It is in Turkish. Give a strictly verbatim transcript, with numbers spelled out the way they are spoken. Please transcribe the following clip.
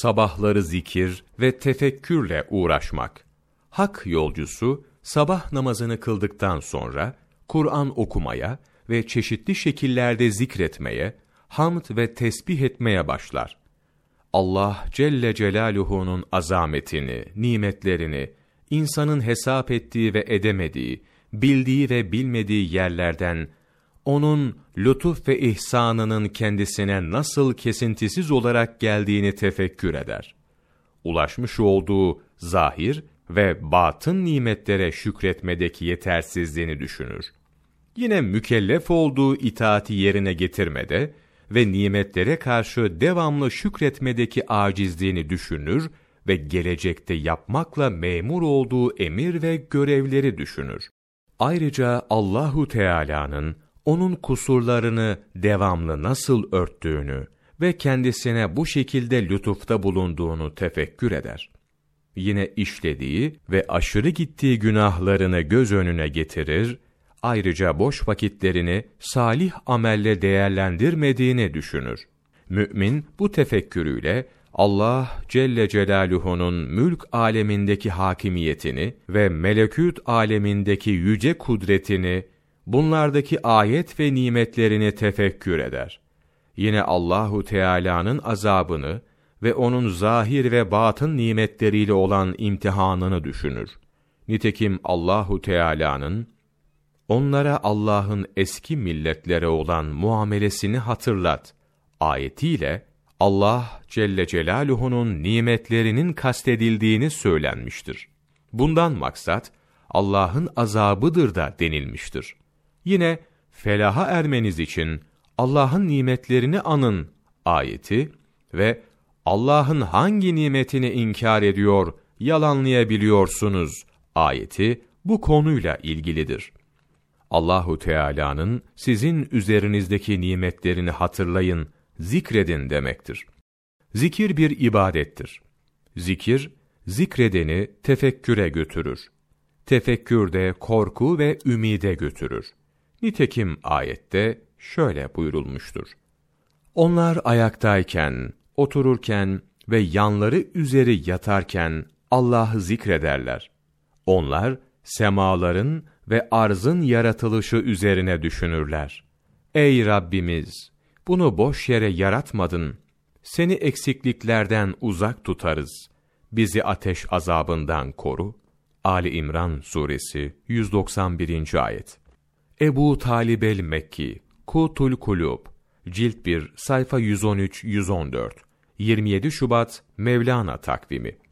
sabahları zikir ve tefekkürle uğraşmak. Hak yolcusu, sabah namazını kıldıktan sonra, Kur'an okumaya ve çeşitli şekillerde zikretmeye, hamd ve tesbih etmeye başlar. Allah Celle Celaluhu'nun azametini, nimetlerini, insanın hesap ettiği ve edemediği, bildiği ve bilmediği yerlerden, onun lütuf ve ihsanının kendisine nasıl kesintisiz olarak geldiğini tefekkür eder. Ulaşmış olduğu zahir ve batın nimetlere şükretmedeki yetersizliğini düşünür. Yine mükellef olduğu itaati yerine getirmede ve nimetlere karşı devamlı şükretmedeki acizliğini düşünür ve gelecekte yapmakla memur olduğu emir ve görevleri düşünür. Ayrıca Allahu Teala'nın onun kusurlarını devamlı nasıl örttüğünü ve kendisine bu şekilde lütufta bulunduğunu tefekkür eder. Yine işlediği ve aşırı gittiği günahlarını göz önüne getirir, ayrıca boş vakitlerini salih amelle değerlendirmediğini düşünür. Mü'min bu tefekkürüyle Allah Celle Celaluhu'nun mülk alemindeki hakimiyetini ve melekût alemindeki yüce kudretini, bunlardaki ayet ve nimetlerini tefekkür eder. Yine Allahu Teala'nın azabını ve onun zahir ve batın nimetleriyle olan imtihanını düşünür. Nitekim Allahu Teala'nın onlara Allah'ın eski milletlere olan muamelesini hatırlat ayetiyle Allah Celle Celaluhu'nun nimetlerinin kastedildiğini söylenmiştir. Bundan maksat Allah'ın azabıdır da denilmiştir. Yine felaha ermeniz için Allah'ın nimetlerini anın ayeti ve Allah'ın hangi nimetini inkar ediyor, yalanlayabiliyorsunuz ayeti bu konuyla ilgilidir. Allahu Teala'nın sizin üzerinizdeki nimetlerini hatırlayın, zikredin demektir. Zikir bir ibadettir. Zikir, zikredeni tefekküre götürür. Tefekkür de korku ve ümide götürür. Nitekim ayette şöyle buyurulmuştur. Onlar ayaktayken, otururken ve yanları üzeri yatarken Allah'ı zikrederler. Onlar semaların ve arzın yaratılışı üzerine düşünürler. Ey Rabbimiz! Bunu boş yere yaratmadın. Seni eksikliklerden uzak tutarız. Bizi ateş azabından koru. Âl-i İmran Suresi yüz doksan birinci. Ayet. Ebu Talib el-Mekki, Kutul Kulub, Cilt bir, sayfa yüz on üç yüz on dört, yirmi yedi Şubat, Mevlana takvimi.